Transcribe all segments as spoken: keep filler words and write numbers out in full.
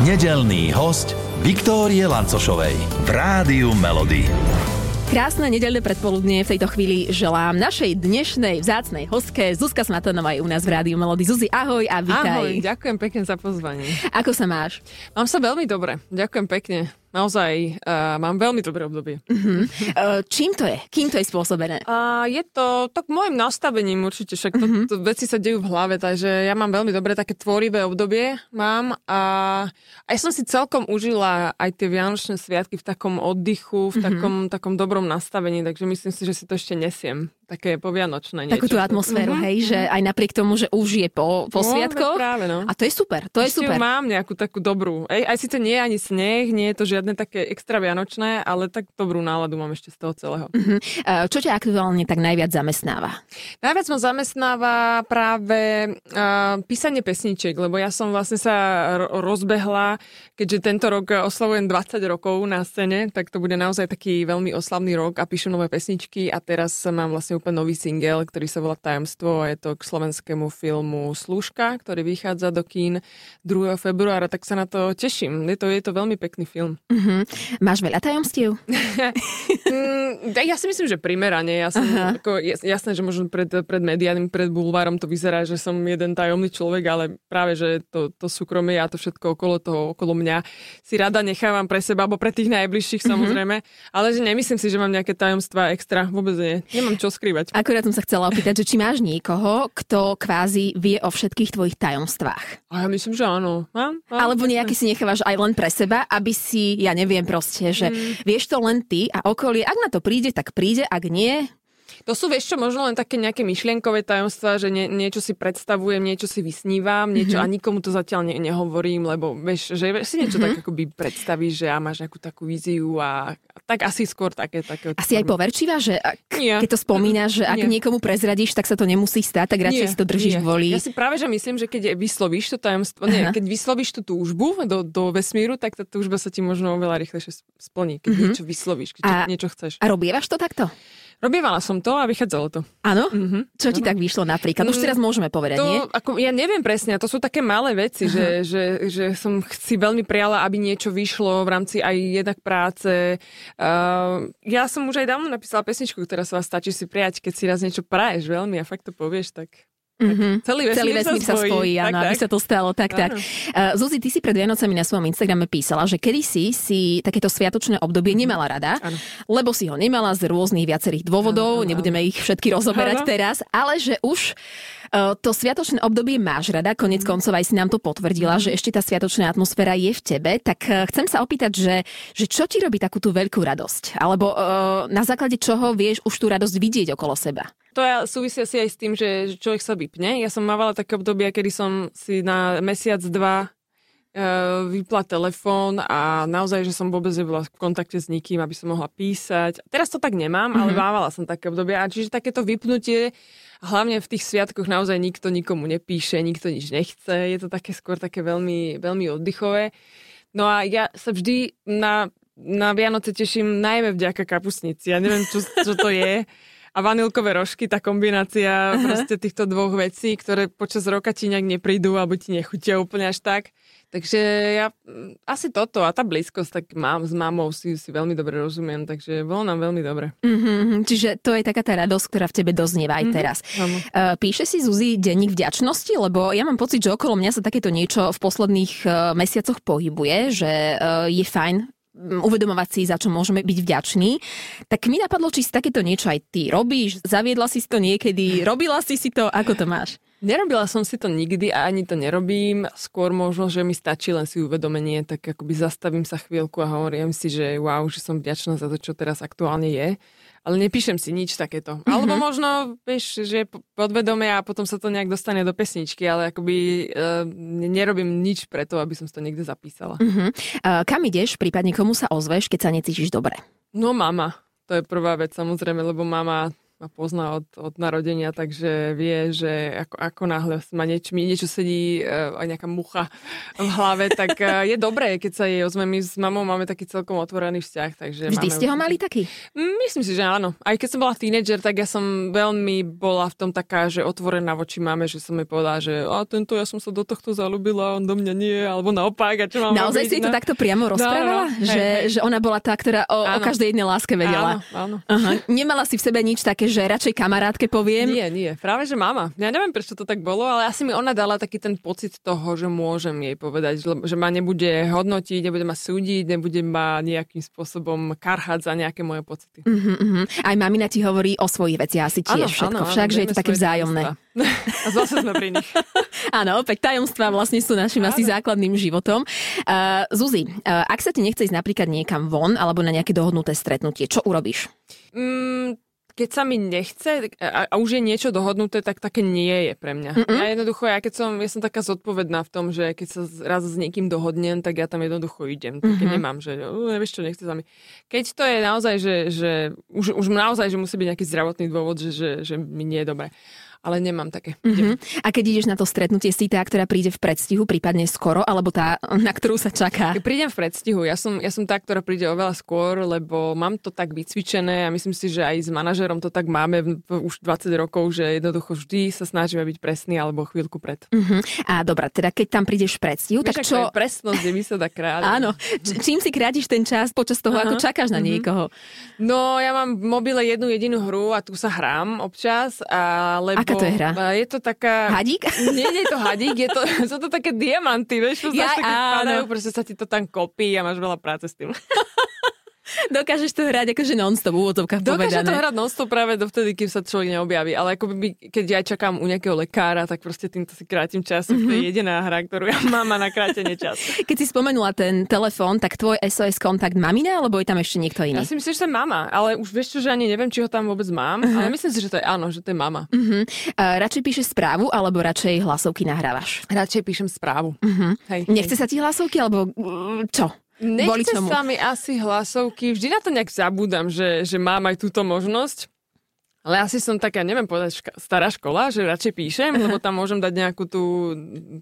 Nedeľný hosť Viktórie Lancošovej v Rádiu Melody. Krásne nedeľné predpoludnie v tejto chvíli želám našej dnešnej vzácnej hostke Zuzka Smatanová je u nás v Rádiu Melody. Zuzi, ahoj a vítaj. Ahoj, ďakujem pekne za pozvanie. Ako sa máš? Mám sa veľmi dobre, ďakujem pekne. Naozaj uh, mám veľmi dobré obdobie. Uh-huh. Uh, čím to je? Kým to je spôsobené? Uh, je to tak môjim nastavením určite, však to, uh-huh. to veci sa dejú v hlave, takže ja mám veľmi dobré také tvorivé obdobie, mám a, a ja som si celkom užila aj tie vianočné sviatky v takom oddychu, v uh-huh. takom, takom dobrom nastavení, takže myslím si, že si to ešte nesiem. Také povianočné niečo. Takú tú atmosféru, mm-hmm. hej, že aj napriek tomu, že už je po, po no, sviatkoch. Práve, no. A to je super, to ešte je super. Mám nejakú takú dobrú, aj, aj síce nie je ani sneh, nie je to žiadne také extra vianočné, ale tak dobrú náladu mám ešte z toho celého. Mm-hmm. Čo ťa aktuálne tak najviac zamestnáva? Najviac ma zamestnáva práve uh, písanie pesničiek, lebo ja som vlastne sa ro- rozbehla, keďže tento rok oslavujem dvadsať rokov na scéne, tak to bude naozaj taký veľmi oslavný rok a píšem nové pesničky a teraz mám vlastne úplne nový single, ktorý sa volá Tajomstvo a je to k slovenskému filmu Slúžka, ktorý vychádza do kín druhého februára, tak sa na to teším. Je to, je to veľmi pekný film. Uh-huh. Máš veľa tajomstiev? Ja si myslím, že primerane. Ja som, ako, jasné, že možno pred, pred médiami, pred bulvárom to vyzerá, že som jeden tajomný človek, ale práve, že to, to súkromie a to všetko okolo toho, okolo mňa si rada nechávam pre seba, alebo pre tých najbližších samozrejme, uh-huh. ale že nemyslím si, že mám nejaké tajomstvá extra. Vôbec nie. Nemám čo skrývať. Akurát som sa chcela opýtať, že či máš niekoho, kto kvázi vie o všetkých tvojich tajomstvách. A ja myslím, že áno. Mám, mám, Alebo nejaký si nechávaš aj len pre seba, aby si, ja neviem proste, že mm. vieš to len ty a okolie, ak na to príde, tak príde, ak nie... To sú, vieš čo, možno len také nejaké myšlienkové tajomstvá, že nie, niečo si predstavujem, niečo si vysnívam, niečo mm-hmm. a nikomu to zatiaľ ne, nehovorím, lebo vieš, že vieš, si niečo mm-hmm. tak akoby predstavíš, že ja máš nejakú takú víziu a, a tak asi skôr také. také asi aj poverčivá, že ak, keď to spomínaš, že ak nie. niekomu prezradíš, tak sa to nemusí stať, tak radšej nie. si to držíš kvôli. Ja si práve, že myslím, že keď vyslovíš to tajomstvo, nie, keď vyslovíš tú túžbu do, do vesmíru, tak tá túžba sa ti možno oveľa rýchlejšie splní, keď mm-hmm. niečo vyslovíš, keď a, niečo chceš. A robievaš to takto? Robievala som to a vychádzalo to. Áno? Mm-hmm. Čo ti mm-hmm. tak vyšlo napríklad? Už teraz môžeme povedať, to, nie? Ako, ja neviem presne, to sú také malé veci, uh-huh. že, že, že som si veľmi priala, aby niečo vyšlo v rámci aj jednak práce. Uh, ja som už aj dávno napísala pesničku, ktorá sa vás stačí si prijať, keď si raz niečo praješ veľmi a fakt to povieš, tak... Mm-hmm. Celý vesmír, Celý vesmír sa spojí, sa spojí tak, áno, tak. Aby sa to stalo, tak, áno. tak. Uh, Zuzi, ty si pred Vianocami na svojom Instagrame písala, že kedysi si takéto sviatočné obdobie mm-hmm. nemala rada, áno. lebo si ho nemala z rôznych viacerých dôvodov, áno, áno, nebudeme áno. ich všetky rozoberať áno. teraz, ale že už uh, to sviatočné obdobie máš rada, koniec mm-hmm. koncov aj si nám to potvrdila, že ešte tá sviatočná atmosféra je v tebe, tak uh, chcem sa opýtať, že, že čo ti robí takú tú veľkú radosť? Alebo uh, na základe čoho vieš už tú radosť vidieť okolo seba? To ja súvisia si aj s tým, že človek sa vypne. Ja som mávala také obdobia, kedy som si na mesiac, dva e, vypla telefón a naozaj, že som vôbec nebola v kontakte s nikým, aby som mohla písať. Teraz to tak nemám, ale mm-hmm. mávala som také obdobia. A čiže takéto vypnutie, hlavne v tých sviatkoch naozaj nikto nikomu nepíše, nikto nič nechce. Je to také skôr také veľmi, veľmi oddychové. No a ja sa vždy na, na Vianoce teším najmä vďaka kapustnici. Ja neviem, čo, čo to je. A vanilkové rožky, tá kombinácia proste týchto dvoch vecí, ktoré počas roka ti nejak neprídu, alebo ti nechutia úplne až tak. Takže ja asi toto a tá blízkosť, tak mám s mamou si, si veľmi dobre rozumiem, takže bolo nám veľmi dobre. Mm-hmm, čiže to je taká tá radosť, ktorá v tebe doznieva aj teraz. Mm-hmm. Uh, píše si Zuzi denník vďačnosti, lebo ja mám pocit, že okolo mňa sa takéto niečo v posledných uh, mesiacoch pohybuje, že uh, je fajn uvedomovať si, za čo môžeme byť vďační. Tak mi napadlo, či si takéto niečo aj ty robíš, zaviedla si to niekedy, robila si si to, ako to máš? Nerobila som si to nikdy a ani to nerobím. Skôr možno, že mi stačí len si uvedomenie, tak akoby zastavím sa chvíľku a hovorím si, že wow, že som vďačná za to, čo teraz aktuálne je. Ale nepíšem si nič takéto. Mm-hmm. Alebo možno, vieš, že podvedome a potom sa to nejak dostane do pesničky, ale akoby e, nerobím nič preto, aby som to niekde zapísala. Mm-hmm. Uh, kam ideš, prípadne komu sa ozveš, keď sa necítiš dobre? No mama, to je prvá vec samozrejme, lebo mama... ma pozná od, od narodenia, takže vie, že ako, ako náhle ma nieč, mi niečo sedí, aj nejaká mucha v hlave, tak je dobré, keď sa jej ozme. My s mamou máme taký celkom otvorený vzťah. Takže vždy máme... ste ho mali taký? Myslím si, že áno. Aj keď som bola tínedžer, tak ja som veľmi bola v tom taká, že otvorená voči mame, že som jej povedala, že a tento, ja som sa do tohto zalúbila, on do mňa nie, alebo naopak. A čo mám naozaj si na... to takto priamo rozprávala? No, no, že, hej, hej. Že ona bola tá, ktorá o, o každej jednej láske vedela. Áno, áno. Aha. Nemala si v sebe nič také, že radšej kamarátke poviem? Nie, nie. Práve, že mama. Ja neviem, prečo to tak bolo, ale asi mi ona dala taký ten pocit toho, že môžem jej povedať, že ma nebude hodnotiť, nebude ma súdiť, nebude ma nejakým spôsobom karhať za nejaké moje pocity. Uh-huh, uh-huh. Aj mamina ti hovorí o svojich veciach asi tiež ano, všetko, ano, však, ano, že je to také vzájomné. A zase sme pri nich. Áno, opäť tajomstvá vlastne sú našim ano. asi základným životom. Uh, Zuzi, uh, ak sa ti nechce ísť napríklad niekam von alebo na nejaké dohodnuté stretnutie, čo urobíš? Mm, keď sa mi nechce a, a už je niečo dohodnuté, tak také nie je pre mňa. Mm-mm. Ja jednoducho, ja keď som, ja som taká zodpovedná v tom, že keď sa raz s niekým dohodnem, tak ja tam jednoducho idem. Mm-hmm. Keď nemám, že uh, nevieš čo, nechce sa mi. Keď to je naozaj, že, že už, už naozaj, že musí byť nejaký zdravotný dôvod, že, že, že mi nie je dobré. Ale nemám také. Mm-hmm. A keď ideš na to stretnutie, si tá, ktorá príde v predstihu, prípadne skoro, alebo tá, na ktorú sa čaká? Keď prídem v predstihu. Ja som, ja som tá, ktorá príde oveľa skôr, lebo mám to tak vycvičené a myslím si, že aj s manažérom to tak máme už dvadsať rokov, že jednoducho vždy sa snažíme byť presní alebo chvíľku pred. Mm-hmm. A dobrá, teda keď tam prídeš v predstihu, tak čo... presnosť je výsada kráľa. Áno. Čím si krátiš ten čas počas toho, uh-huh. ako čakáš na niekoho? No, ja mám v mobile jednu jedinú hru a tu sa hrám občas, ale lebo... to je hra? Je to taká... Hadík? Nie, nie je to hadík, je to, sú to také diamanty, vieš, to sa také spadajú, pretože sa ti to tam kopí a máš veľa práce s tým. Dokážeš to hrať akože non-stop, úvodzovkách povedané. Dokážeš to hrať non-stop práve dovtedy, kým sa človek neobjaví, ale akoby, keď ja čakám u nejakého lekára, tak proste týmto si krátim čas, mm-hmm. to je jediná hra, ktorú ja mám a na krátenie času. Keď si spomenula ten telefón, tak tvoj es o es kontakt mamina, alebo je tam ešte niekto iný? Ja si myslím, že som mama, ale už vieš čo, že ani neviem, či ho tam vôbec mám, uh-huh. ale myslím si, že to je áno, že to je mama. Uh-huh. Uh, radšej píšeš správu, alebo radšej hlasovky nahrávaš? Radšej píšem správu. Uh-huh. Hej, nechce hej. sa ti hlasovky, alebo uh, čo? Nechce sa mi asi hlasovky, vždy na to nejak zabúdam, že, že mám aj túto možnosť, ale asi som taká, neviem povedať, ška- stará škola, že radšej píšem, lebo tam môžem dať nejakú tú,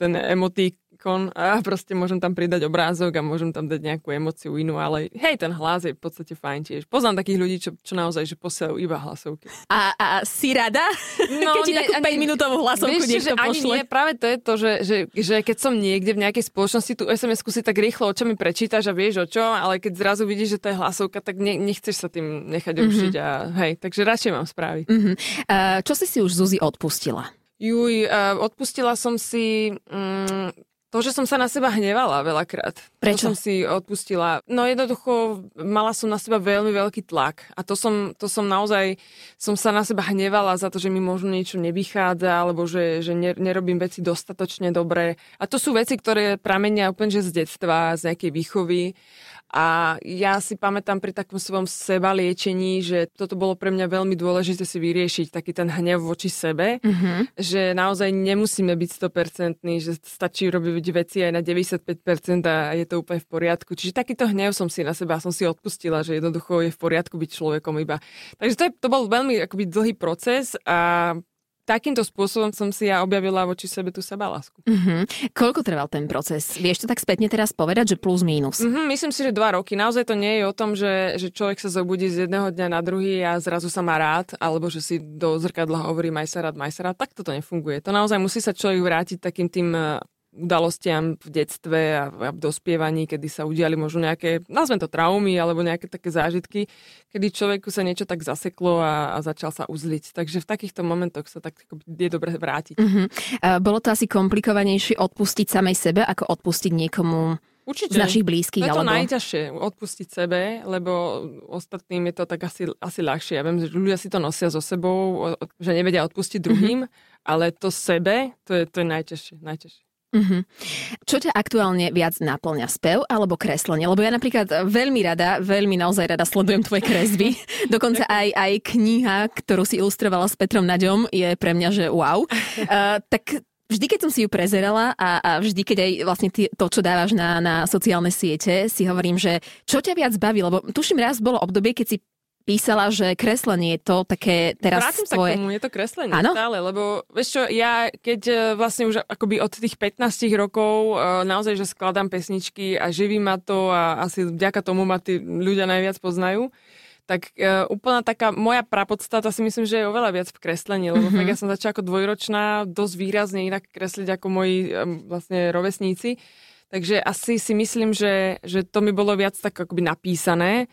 ten emotikon a proste môžem tam pridať obrázok a môžem tam dať nejakú emóciu inú, ale hej, ten hlas je v podstate fajn tiež. Poznám takých ľudí, čo, čo naozaj, že posielajú iba hlasovky. A, a si rada? No, keď ti takú päťminútovú hlasovku vieš, niekto pošle? Ani nie, práve to je to, že, že, že keď som niekde v nejakej spoločnosti, tú es em esku si tak rýchlo očami prečítaš a vieš o čo, ale keď zrazu vidíš, že to je hlasovka, tak ne, nechceš sa tým nechať rušiť mm-hmm. a hej, takže radšej mám správy. Mm-hmm. Uh, čo si si už, Zuzi, odpustila? Juj, uh, odpustila som si... Um... To, že som sa na seba hnevala veľakrát. Prečo? To som si odpustila. No jednoducho, mala som na seba veľmi veľký tlak. A to som, to som naozaj, som sa na seba hnevala za to, že mi možno niečo nevychádza, alebo že, že nerobím veci dostatočne dobre. A to sú veci, ktoré pramenia úplne že z detstva, z nejakej výchovy. A ja si pamätám pri takom svojom sebaliečení, že toto bolo pre mňa veľmi dôležité si vyriešiť taký ten hnev voči sebe, mm-hmm. že naozaj nemusíme byť sto percent, že stačí robiť veci aj na deväťdesiatpäť percent a je to úplne v poriadku. Čiže takýto hnev som si na seba som si odpustila, že jednoducho je v poriadku byť človekom iba. Takže to, je, to bol veľmi akoby dlhý proces a takýmto spôsobom som si ja objavila voči sebe tú sebalásku. Uh-huh. Koľko trval ten proces? Vieš to tak spätne teraz povedať, že plus mínus? Uh-huh, myslím si, že dva roky. Naozaj to nie je o tom, že, že človek sa zobudí z jedného dňa na druhý a zrazu sa má rád, alebo že si do zrkadla hovorí maj sa rád, maj sa rád. Tak toto nefunguje. To naozaj musí sa človek vrátiť takým tým udalostiam v detstve a v dospievaní, kedy sa udiali možno nejaké, nazvem to traumy, alebo nejaké také zážitky, kedy človeku sa niečo tak zaseklo a, a začal sa uzliť. Takže v takýchto momentoch sa tak je dobre vrátiť. Mm-hmm. Bolo to asi komplikovanejšie odpustiť samej sebe, ako odpustiť niekomu určite. Z našich blízkych. To je to alebo... najťažšie, odpustiť sebe, lebo ostatným je to tak asi, asi ľahšie. Ja viem, že ľudia si to nosia so sebou, že nevedia odpustiť druhým, mm-hmm. ale to sebe, to je, to je najťažšie, najťažšie. Uh-huh. Čo ťa aktuálne viac naplňa? Spev alebo kreslenie? Lebo ja napríklad veľmi rada, veľmi naozaj rada sledujem tvoje kresby. Dokonca aj, aj kniha, ktorú si ilustrovala s Petrom Naďom, je pre mňa, že wow. Uh, tak vždy, keď som si ju prezerala a, a vždy, keď aj vlastne ty, to, čo dávaš na, na sociálne siete, si hovorím, že čo ťa viac baví? Lebo tuším, raz bolo obdobie, keď si písala, že kreslenie je to také teraz Vrátim tvoje... Vrátim sa k tomu, je to kreslenie ano? stále, lebo vieš čo, ja keď vlastne už akoby od tých pätnásť rokov naozaj, že skladám pesničky a živí ma to a asi vďaka tomu ma tí ľudia najviac poznajú, tak e, úplná taká moja prapodstata si myslím, že je oveľa viac v kreslení, lebo mm-hmm. tak ja som začala ako dvojročná dosť výrazne inak kresliť ako moji e, vlastne rovesníci. Takže asi si myslím, že, že to mi bolo viac tak akoby napísané.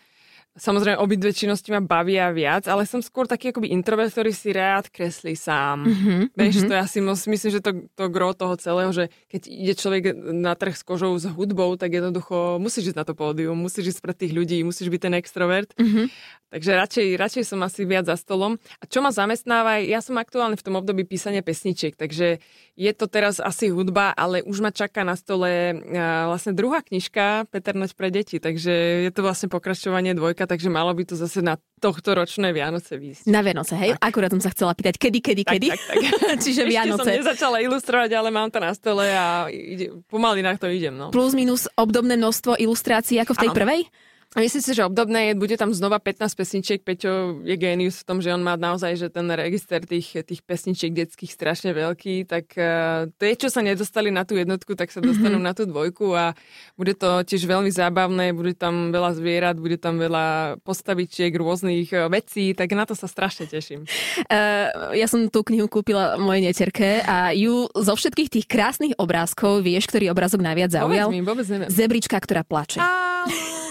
Samozrejme, obidve činnosti ma bavia viac, ale som skôr taký akoby introvert, ktorý si rád kreslí sám. Mm-hmm. Vieš, to ja si myslím, že to, to gro toho celého, že keď ide človek na trh s kožou, s hudbou, tak jednoducho musíš ísť na to pódium, musíš ísť pred tých ľudí, musíš byť ten extrovert. Mm-hmm. Takže radšej, radšej som asi viac za stolom. A čo ma zamestnáva, ja som aktuálne v tom období písania pesničiek, takže je to teraz asi hudba, ale už ma čaká na stole vlastne druhá knižka Peter Naď pre deti, takže je to vlastne pokračovanie dvojka. Takže malo by to zase na tohto ročné Vianoce výsť. Na Vianoce, hej? Tak. Akurát som sa chcela pýtať, kedy, kedy, tak, kedy? Tak, tak. Čiže ešte Vianoce. Ešte som nezačala ilustrovať, ale mám to na stole a ide, pomaly na to idem. No. Plus minus obdobné množstvo ilustrácií ako v tej ano. prvej? A myslím si, že obdobné je, bude tam znova pätnásť pesničiek. Peťo je génius v tom, že on má naozaj, že ten register tých, tých pesničiek detských strašne veľký, tak uh, tie, čo sa nedostali na tú jednotku, tak sa dostanú mm-hmm. na tú dvojku a bude to tiež veľmi zábavné, bude tam veľa zvierat, bude tam veľa postavičiek, rôznych vecí, tak na to sa strašne teším. Uh, ja som tú knihu kúpila mojej neterke a ju zo všetkých tých krásnych obrázkov, vieš, ktorý obrázok najviac zaujal? Povedz mi, vôbec neviem. Zebrička, ktorá plače. A...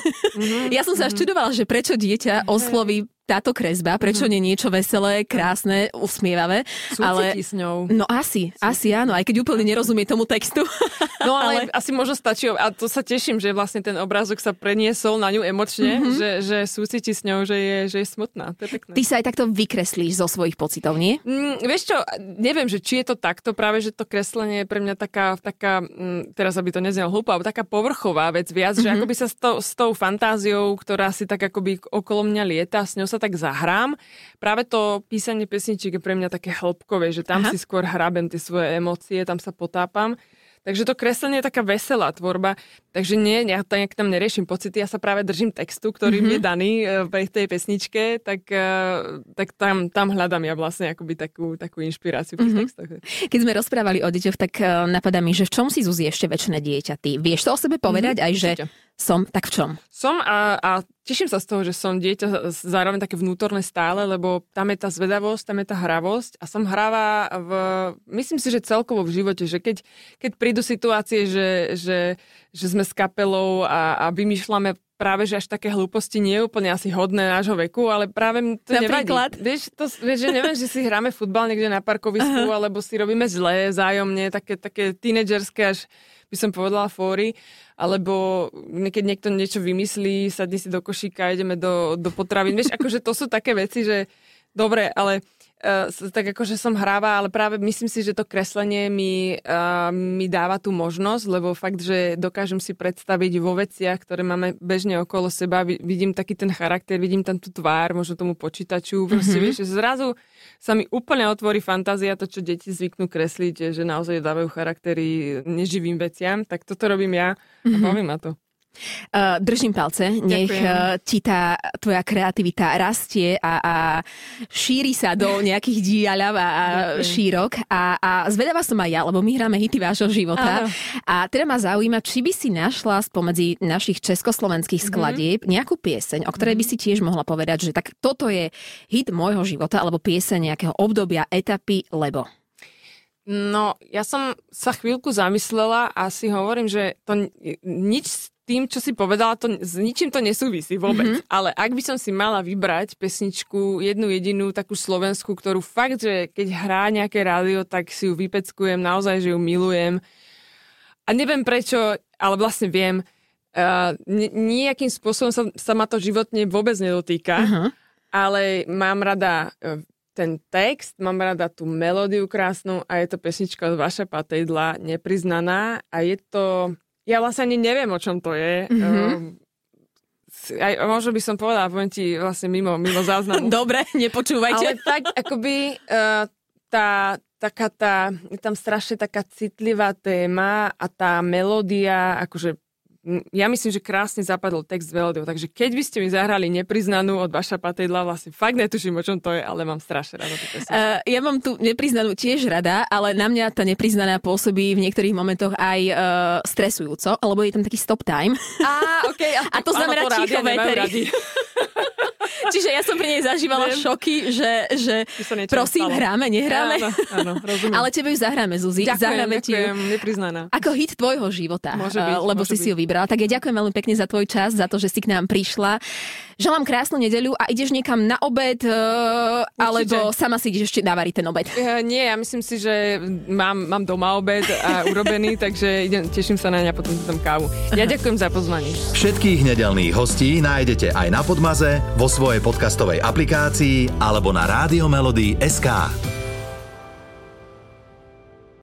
Mm-hmm. Ja som sa mm-hmm. študovala, že prečo dieťa osloví táto kresba, prečo mm-hmm. nie niečo veselé, krásne, usmievavé. Súcití s ňou. No asi, Súcití. asi áno, aj keď úplne nerozumie tomu textu. No ale, ale asi možno stačí, a to sa teším, že vlastne ten obrázok sa preniesol na ňu emočne, mm-hmm. že, že súcití s ňou, že je, že je smutná. To je pekné. Ty sa aj takto vykreslíš zo svojich pocitov, nie? Mm, vieš čo, neviem, že či je to takto, práve že to kreslenie je pre mňa taká, taká m, teraz aby to neznelo hlúpo, ale taká povrchová vec viac, mm-hmm. že akoby sa s, to, s tou fantáziou, ktorá si tak akoby okolo mňa lieta, s ňou sa tak zahrám. Práve to písanie pesničiek je pre mňa také hĺbkové, že tam Aha. si skôr hrabem tie svoje emócie, tam sa potápam. Takže to kreslenie je taká veselá tvorba. Takže nie, ja tam neriešim pocity, ja sa práve držím textu, ktorý mm-hmm. je daný v tej pesničke, tak, tak tam, tam hľadám ja vlastne akoby takú, takú inšpiráciu v tých mm-hmm. textoch. Keď sme rozprávali o deťoch, tak napadá mi, že v čom si Zuzi ešte väčšie dieťa ty? Vieš to o sebe povedať mm-hmm. aj, že som, tak v čom? Som a, a teším sa z toho, že som dieťa zároveň také vnútorné stále, lebo tam je tá zvedavosť, tam je tá hravosť a som hravá v, myslím si, že celkovo v živote, že keď, keď prídu situácie, že, že, že sme s kapelou a, a vymýšľame práve, že až také hlúposti nie je úplne asi hodné nášho veku, ale práve to Napríklad? nevadí. Vieš, to, vieš, že neviem, že si hráme futbal niekde na parkovisku, Aha. alebo si robíme zlé zájomne, také, také tínedžerské, až by som povedala fóry, alebo keď niekto niečo vymyslí, sadne si do košíka, ideme do, do potravín. Vieš, akože to sú také veci, že dobre, ale Uh, tak akože som hráva, ale práve myslím si, že to kreslenie mi, uh, mi dáva tú možnosť, lebo fakt, že dokážem si predstaviť vo veciach, ktoré máme bežne okolo seba, vidím taký ten charakter, vidím tam tú tvár, možno tomu počítaču, proste mm-hmm. vieš, zrazu sa mi úplne otvorí fantázia, to, čo deti zvyknú kresliť, že naozaj dávajú charaktery neživým veciam, tak toto robím ja mm-hmm. a baví ma to. Uh, držím palce, nech uh, ti tá tvoja kreativita rastie a, a šíri sa do nejakých diaľav a, a šírok a, a zvedavá som aj ja, lebo my hráme hity vášho života. Aha. A teda ma zaujíma, či by si našla spomedzi našich československých skladieb mm-hmm. nejakú pieseň, o ktorej by si tiež mohla povedať, že tak toto je hit môjho života alebo pieseň nejakého obdobia, etapy, lebo... No, ja som sa chvíľku zamyslela a si hovorím, že to nič tým, čo si povedala, to s ničím to nesúvisí vôbec. Mm-hmm. Ale ak by som si mala vybrať pesničku, jednu jedinú takú slovenskú, ktorú fakt, že keď hrá nejaké rádio, tak si ju vypeckujem, naozaj, že ju milujem. A neviem prečo, ale vlastne viem, uh, nejakým spôsobom sa, sa ma to životne vôbec nedotýka, uh-huh. ale mám rada... Uh, ten text, mám rada tú melódiu krásnu a je to pesnička od Vaša Patejdla, Nepriznaná a je to... Ja vlastne ani neviem, o čom to je. Mm-hmm. Um, aj, možno by som povedala, poviem ti vlastne mimo, mimo záznamu. Dobre, nepočúvajte. Ale tak, akoby uh, tá... taká tá... Je tam strašne taká citlivá téma a tá melódia, akože ja myslím, že krásne zapadol text Velodov, takže keď by ste mi zahrali Nepriznanú od Vaša Patejdla, vlastne fakt netuším, o čom to je, ale mám strašne rada. Uh, ja mám tu Nepriznanú tiež rada, ale na mňa tá Nepriznaná pôsobí v niektorých momentoch aj uh, stresujúco, lebo je tam taký stop time. Á, okay, a, a to znamená ticho vetery. Čiže ja som pri nej zažívala Viem. šoky, že, že prosím, stalo. hráme, nehráme. Áno, áno, rozumiem. Ale tebe ju zahráme, Zuzi. Ďakujem, zahráme ďakujem, ti ju. Nepriznaná. Ako hit tvojho života, môže byť, lebo si byť. si ju vybrala. Tak ja ďakujem veľmi pekne za tvoj čas, za to, že si k nám prišla. Želám krásnu nedeľu a ideš niekam na obed, uh, alebo sama si ideš ešte navariť ten obed. Uh, nie, ja myslím si, že mám, mám doma obed a urobený, takže idem, teším sa na ňa, potom tam kávu. Ja ďakujem za pozvanie. Všetkých nedeľných hostí nájdete aj na Podmaze, vo svojej podcastovej aplikácii alebo na Rádio Melody bodka es ká.